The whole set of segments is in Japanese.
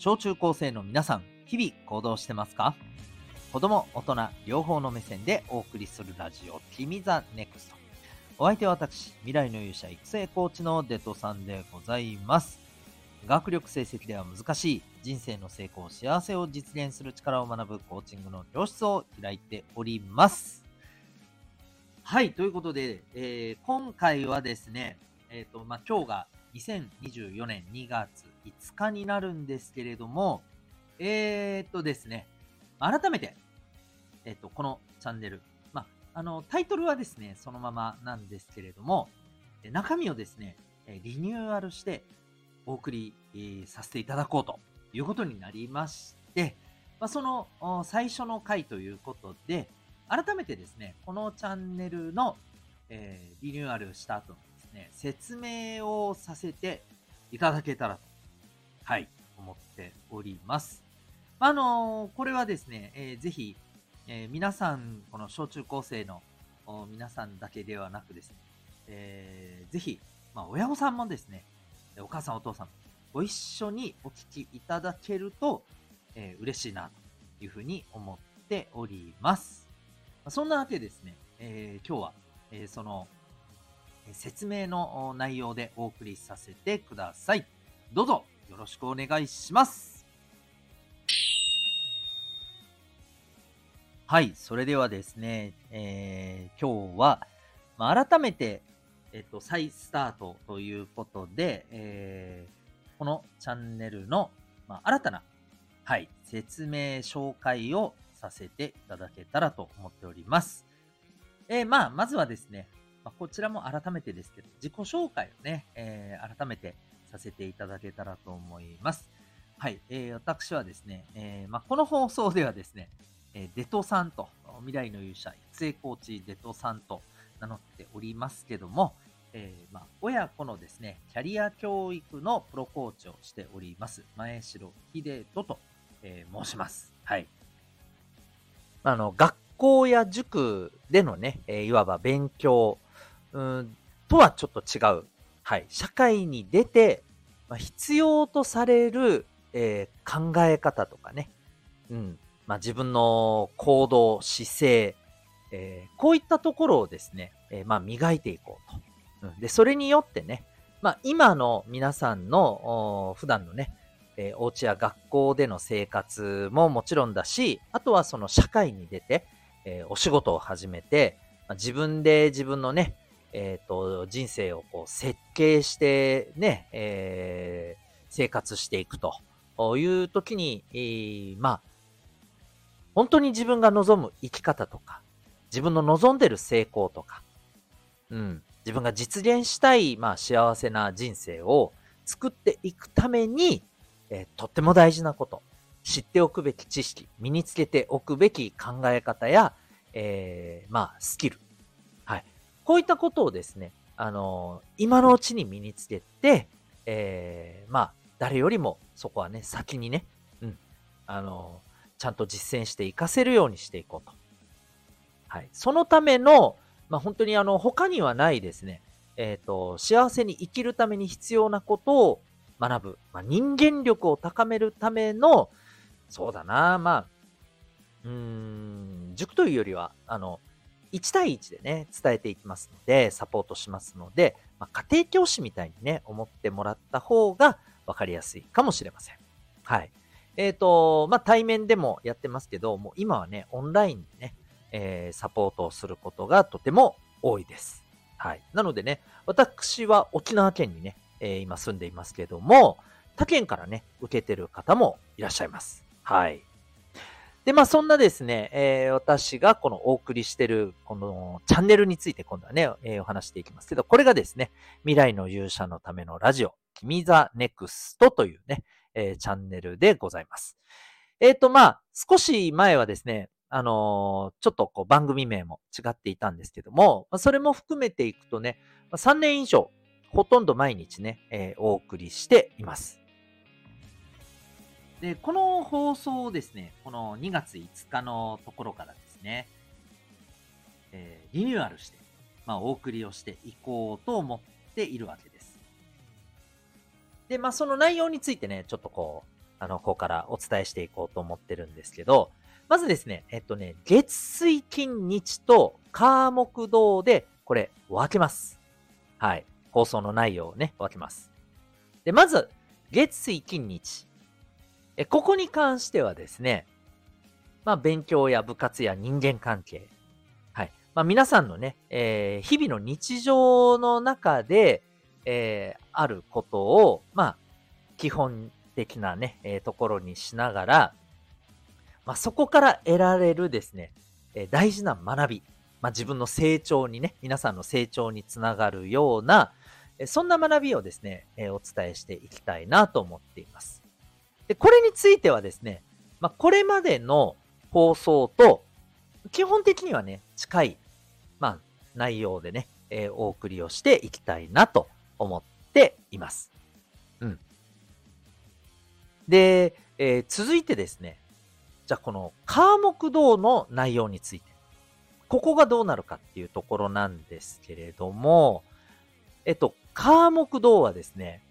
小中高生の皆さん、日々行動してますか？子供、大人、両方の目線でお送りするラジオ、君ザネクスト。お相手は私、未来の勇者育成コーチのデトさんでございます。学力成績では難しい、人生の成功、幸せを実現する力を学ぶコーチングの教室を開いております。はい、ということで、今回はですね、今日が2024年2月5日になるんですけれども、ですね、改めて、このチャンネル、タイトルはですね、そのままなんですけれども、中身をですね、リニューアルしてお送りさせていただこうということになりまして、その最初の回ということで、改めてですね、このチャンネルのリニューアルした後のですね、説明をさせていただけたらと、はい、思っております。これはですね、ぜひ、皆さん、この小中高生の皆さんだけではなくですね、ぜひ、親御さんもですね、お母さんお父さんご一緒にお聞きいただけると、嬉しいなというふうに思っております。そんなわけですね、今日は、その説明の内容でお送りさせてください。どうぞよろしくお願いします。はい、それではですね、今日は、改めて、再スタートということで、このチャンネルの、新たな、はい、説明紹介をさせていただけたらと思っております。まずはですね、こちらも改めてですけど、自己紹介をね、改めてさせていただけたらと思います。はい、私はですね、この放送ではですね、デトさんと、未来の勇者育成コーチデトさんと名乗っておりますけども、親子のですね、キャリア教育のプロコーチをしております、前城秀人と、申します。はい。学校や塾でのね、いわば勉強とはちょっと違う。はい。社会に出て、必要とされる、考え方とかね、自分の行動、姿勢、こういったところをですね、磨いていこうと。で、それによってね、今の皆さんの普段のね、お家や学校での生活ももちろんだし、あとはその社会に出て、お仕事を始めて、自分で自分のね、人生をこう設計してね、生活していくという時に、本当に自分が望む生き方とか、自分の望んでる成功とか、自分が実現したい、幸せな人生を作っていくために、とっても大事なこと、知っておくべき知識、身につけておくべき考え方や、スキル。はい。こういったことをですね、今のうちに身につけて、誰よりもそこはね、先にね、ちゃんと実践して活かせるようにしていこうと。はい。そのための、本当に他にはないですね、幸せに生きるために必要なことを学ぶ。人間力を高めるための、そうだな、塾というよりは、1対1でね、伝えていきますので、サポートしますので、家庭教師みたいにね、思ってもらった方が分かりやすいかもしれません。はい。対面でもやってますけど、もう今はね、オンラインでね、サポートをすることがとても多いです。はい。なのでね、私は沖縄県にね、今住んでいますけども、他県からね、受けてる方もいらっしゃいます。はい。で、そんなですね、私がこのお送りしてる、このチャンネルについて今度はね、お話していきますけど、これがですね、未来の勇者のためのラジオ、君ザネクストというね、チャンネルでございます。少し前はですね、ちょっとこう番組名も違っていたんですけども、それも含めていくとね、3年以上、ほとんど毎日ね、お送りしています。で、この放送をですね、この2月5日のところからですね、リニューアルして、お送りをしていこうと思っているわけです。で、その内容についてね、ちょっとこう、ここからお伝えしていこうと思ってるんですけど、まずですね、月水金日と火木土で、これ、分けます。はい。放送の内容をね、分けます。で、まず、月水金日。ここに関してはですね、まあ、勉強や部活や人間関係。はい。まあ、皆さんのね、日々の日常の中で、あることを、まあ、基本的なね、ところにしながら、まあ、そこから得られるですね、大事な学び。まあ、自分の成長にね、皆さんの成長につながるような、そんな学びをですね、お伝えしていきたいなと思っています。で、これについてはですね、まあ、これまでの放送と基本的にはね、近い、まあ、内容でね、お送りをしていきたいなと思っています。うん。で、続いてですね、じゃあこの火木土の内容について。ここがどうなるかっていうところなんですけれども、火木土はですね、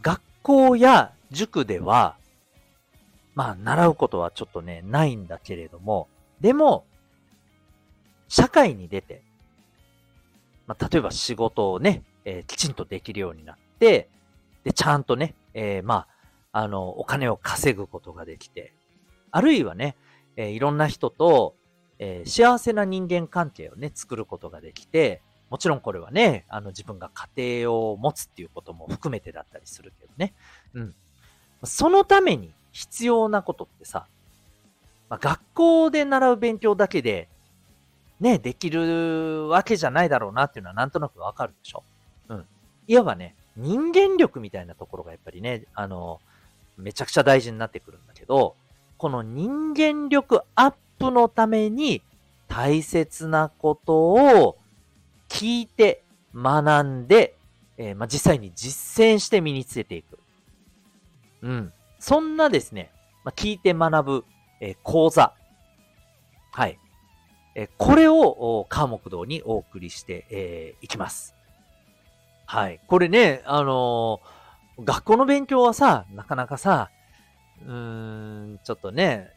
学校や塾では、まあ、習うことはちょっとね、ないんだけれども、でも、社会に出て、まあ、例えば仕事をね、きちんとできるようになって、で、ちゃんとね、まあ、お金を稼ぐことができて、あるいはね、いろんな人と、幸せな人間関係をね、作ることができて、もちろんこれはね、自分が家庭を持つっていうことも含めてだったりするけどね。うん。そのために必要なことってさ、まあ、学校で習う勉強だけで、ね、できるわけじゃないだろうなっていうのはなんとなくわかるでしょ。うん。いわばね、人間力みたいなところがやっぱりね、めちゃくちゃ大事になってくるんだけど、この人間力アップのために大切なことを聞いて学んで、まあ、実際に実践して身につけていく。うん。そんなですね、まあ、聞いて学ぶ、講座。はい。これを火木土にお送りして、いきます。はい。これね、学校の勉強はさ、なかなかさ、ちょっとね、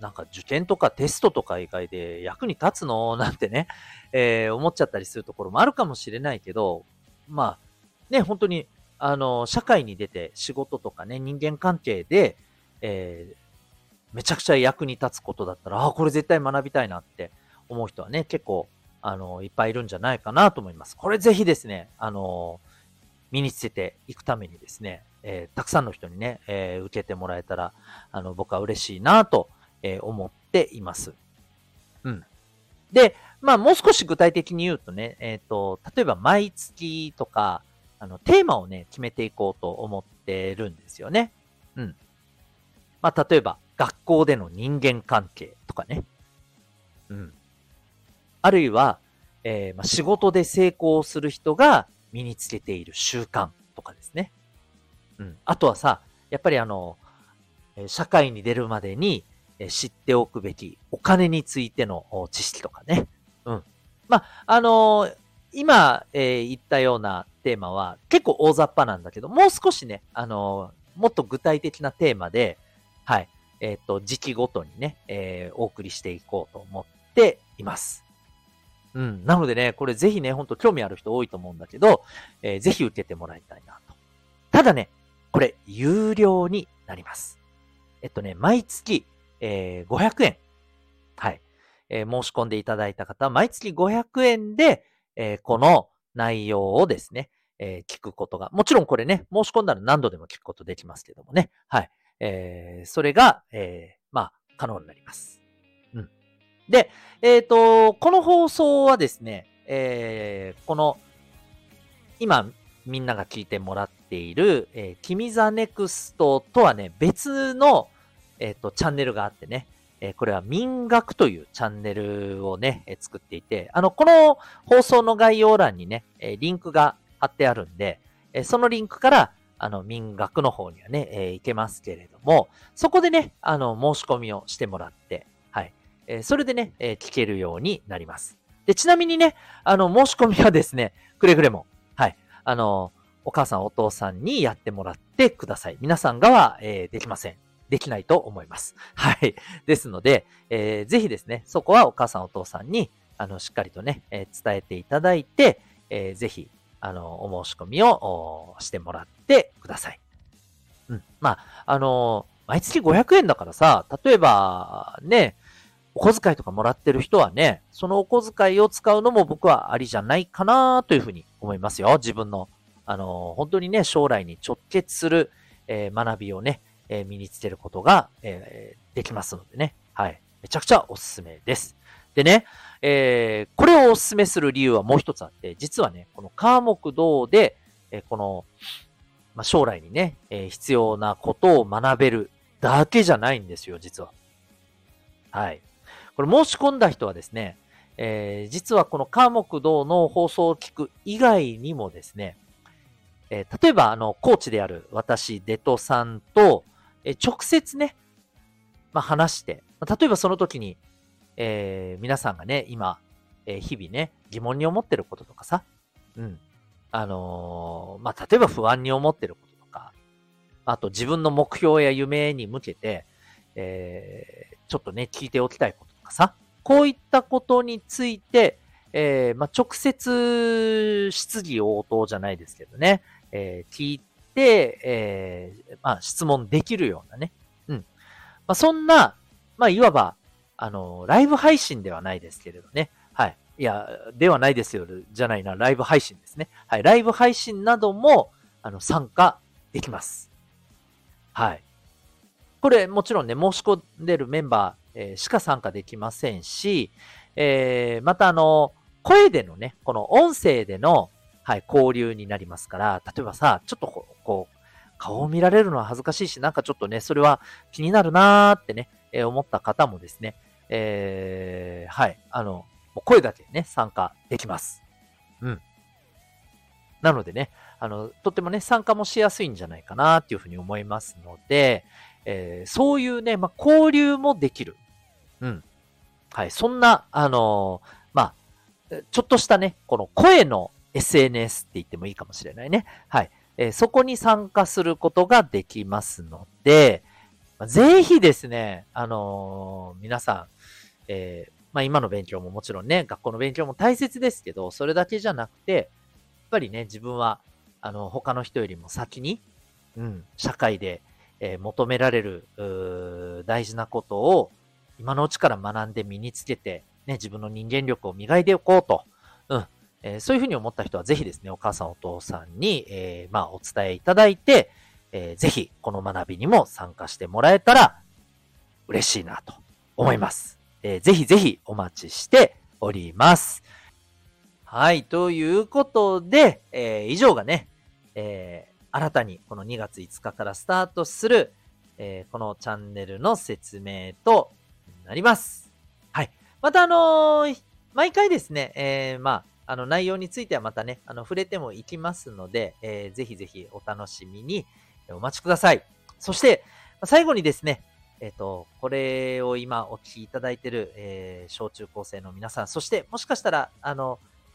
なんか受験とかテストとか以外で役に立つのなんてね、思っちゃったりするところもあるかもしれないけど、まあ、ね、本当に、社会に出て仕事とかね、人間関係で、めちゃくちゃ役に立つことだったら、あ、これ絶対学びたいなって思う人はね、結構、いっぱいいるんじゃないかなと思います。これぜひですね、身につけていくためにですね、たくさんの人にね、受けてもらえたら、僕は嬉しいなと、思っています。うん。で、まあ、もう少し具体的に言うとね、例えば毎月とか、テーマをね、決めていこうと思ってるんですよね。うん。まあ、例えば、学校での人間関係とかね。うん。あるいは、まあ、仕事で成功する人が身につけている習慣とかですね。うん、あとはさ、やっぱり社会に出るまでに知っておくべきお金についての知識とかね。うん。まあ、今、言ったようなテーマは結構大雑把なんだけど、もう少しね、もっと具体的なテーマで、はい、時期ごとにね、お送りしていこうと思っています。うん。なのでね、これぜひね、ほんと興味ある人多いと思うんだけど、ぜひ受けてもらいたいなと。ただね、これ、有料になります。毎月、500円。はい、申し込んでいただいた方は、毎月500円で、この内容をですね、聞くことが、もちろんこれね、申し込んだら何度でも聞くことできますけどもね。はい。それが、まあ、可能になります。うん。で、この放送はですね、今、みんなが聞いてもらっている、君ザネクストとはね、別の、チャンネルがあってね、これは民学というチャンネルをね、作っていて、この放送の概要欄にね、リンクが貼ってあるんで、そのリンクから、民学の方にはね、行けますけれども、そこでね、申し込みをしてもらって、はい。それでね、聞けるようになります。で、ちなみにね、申し込みはですね、くれぐれも、はい。おお母さんお父さんにやってもらってください。皆さんがは、できません。できないと思います。はい。ですので、ぜひですね、そこはお母さんお父さんに、しっかりとね、伝えていただいて、ぜひ、お申し込みをしてもらってください。うん。まあ、毎月500円だからさ、例えば、ね、お小遣いとかもらってる人はね、そのお小遣いを使うのも僕はありじゃないかなというふうに思いますよ。自分の、本当にね、将来に直結する、学びをね、身につけることが、できますのでね。はい。めちゃくちゃおすすめです。でね、これをおすすめする理由はもう一つあって、実はね、この火木土で、この、まあ、将来にね、必要なことを学べるだけじゃないんですよ、実は。はい。これ申し込んだ人はですね、実はこの火木土の放送を聞く以外にもですね、例えば、コーチである私、デトさんと、直接ね、まあ、話して、例えばその時に、皆さんがね、今、日々ね、疑問に思ってることとかさ、うん。まあ、例えば不安に思ってることとか、あと自分の目標や夢に向けて、ちょっとね、聞いておきたいこととかさ、こういったことについて、まあ、直接質疑応答じゃないですけどね、聞いて、まあ、質問できるようなね、うん。まあ、そんな、まあ、いわば、ライブ配信ではないですけれどね。はい。いや、ではないですよ、じゃないな、ライブ配信ですね。はい。ライブ配信なども、参加できます。はい。これ、もちろんね、申し込んでるメンバー、しか参加できませんし、また、声でのね、この音声での、はい、交流になりますから、例えばさ、ちょっとこう、顔を見られるのは恥ずかしいし、なんかちょっとね、それは気になるなーってね、思った方もですね、はい、声だけね、参加できます。うん。なのでね、とってもね、参加もしやすいんじゃないかなっていうふうに思いますので、そういうね、まあ、交流もできる。うん。はい、そんな、まあ、ちょっとしたね、この声の SNS って言ってもいいかもしれないね。はい。そこに参加することができますので、ぜひですね、皆さん、まあ、今の勉強ももちろんね、学校の勉強も大切ですけど、それだけじゃなくて、やっぱりね、自分は、他の人よりも先に、うん、社会で、求められる、大事なことを、今のうちから学んで身につけて、ね、自分の人間力を磨いておこうと、うん、そういうふうに思った人はぜひですね、お母さんお父さんに、まあお伝えいただいて、ぜひこの学びにも参加してもらえたら嬉しいなと思います。ぜひぜひお待ちしております。はい、ということで、以上がね、新たにこの2月5日からスタートする、このチャンネルの説明となります。はい。また毎回ですね、まあ、内容についてはまたね、触れてもいきますので、ぜひぜひお楽しみにお待ちください。そして、最後にですね、これを今お聞きいただいている、小中高生の皆さん、そしてもしかしたら、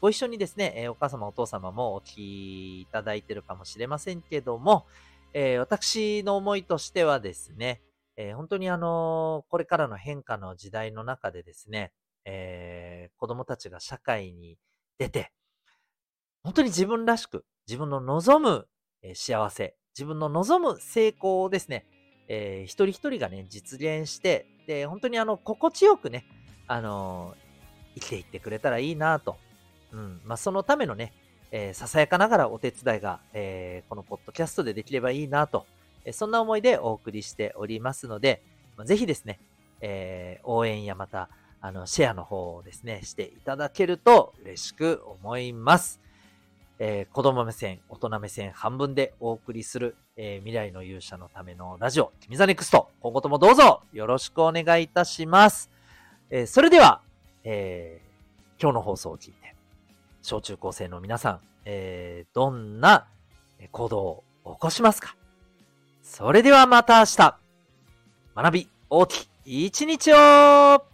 ご一緒にですね、お母様お父様もお聞きいただいているかもしれませんけども、私の思いとしてはですね、本当にこれからの変化の時代の中でですね、子供たちが社会に出て、本当に自分らしく、自分の望む幸せ、自分の望む成功をですね、一人一人がね、実現して、で、本当に心地よくね、生きていってくれたらいいなと。うん。まあ、そのためのね、ささやかながらお手伝いが、このポッドキャストでできればいいなと。そんな思いでお送りしておりますので、ぜひですね、応援やまた、シェアの方をですね、していただけると嬉しく思います。子供目線、大人目線半分でお送りする、未来の勇者のためのラジオ、君ザネクスト。今後ともどうぞよろしくお願いいたします。それでは、今日の放送を聞いて、小中高生の皆さん、どんな行動を起こしますか？それではまた明日、学び大きい一日を。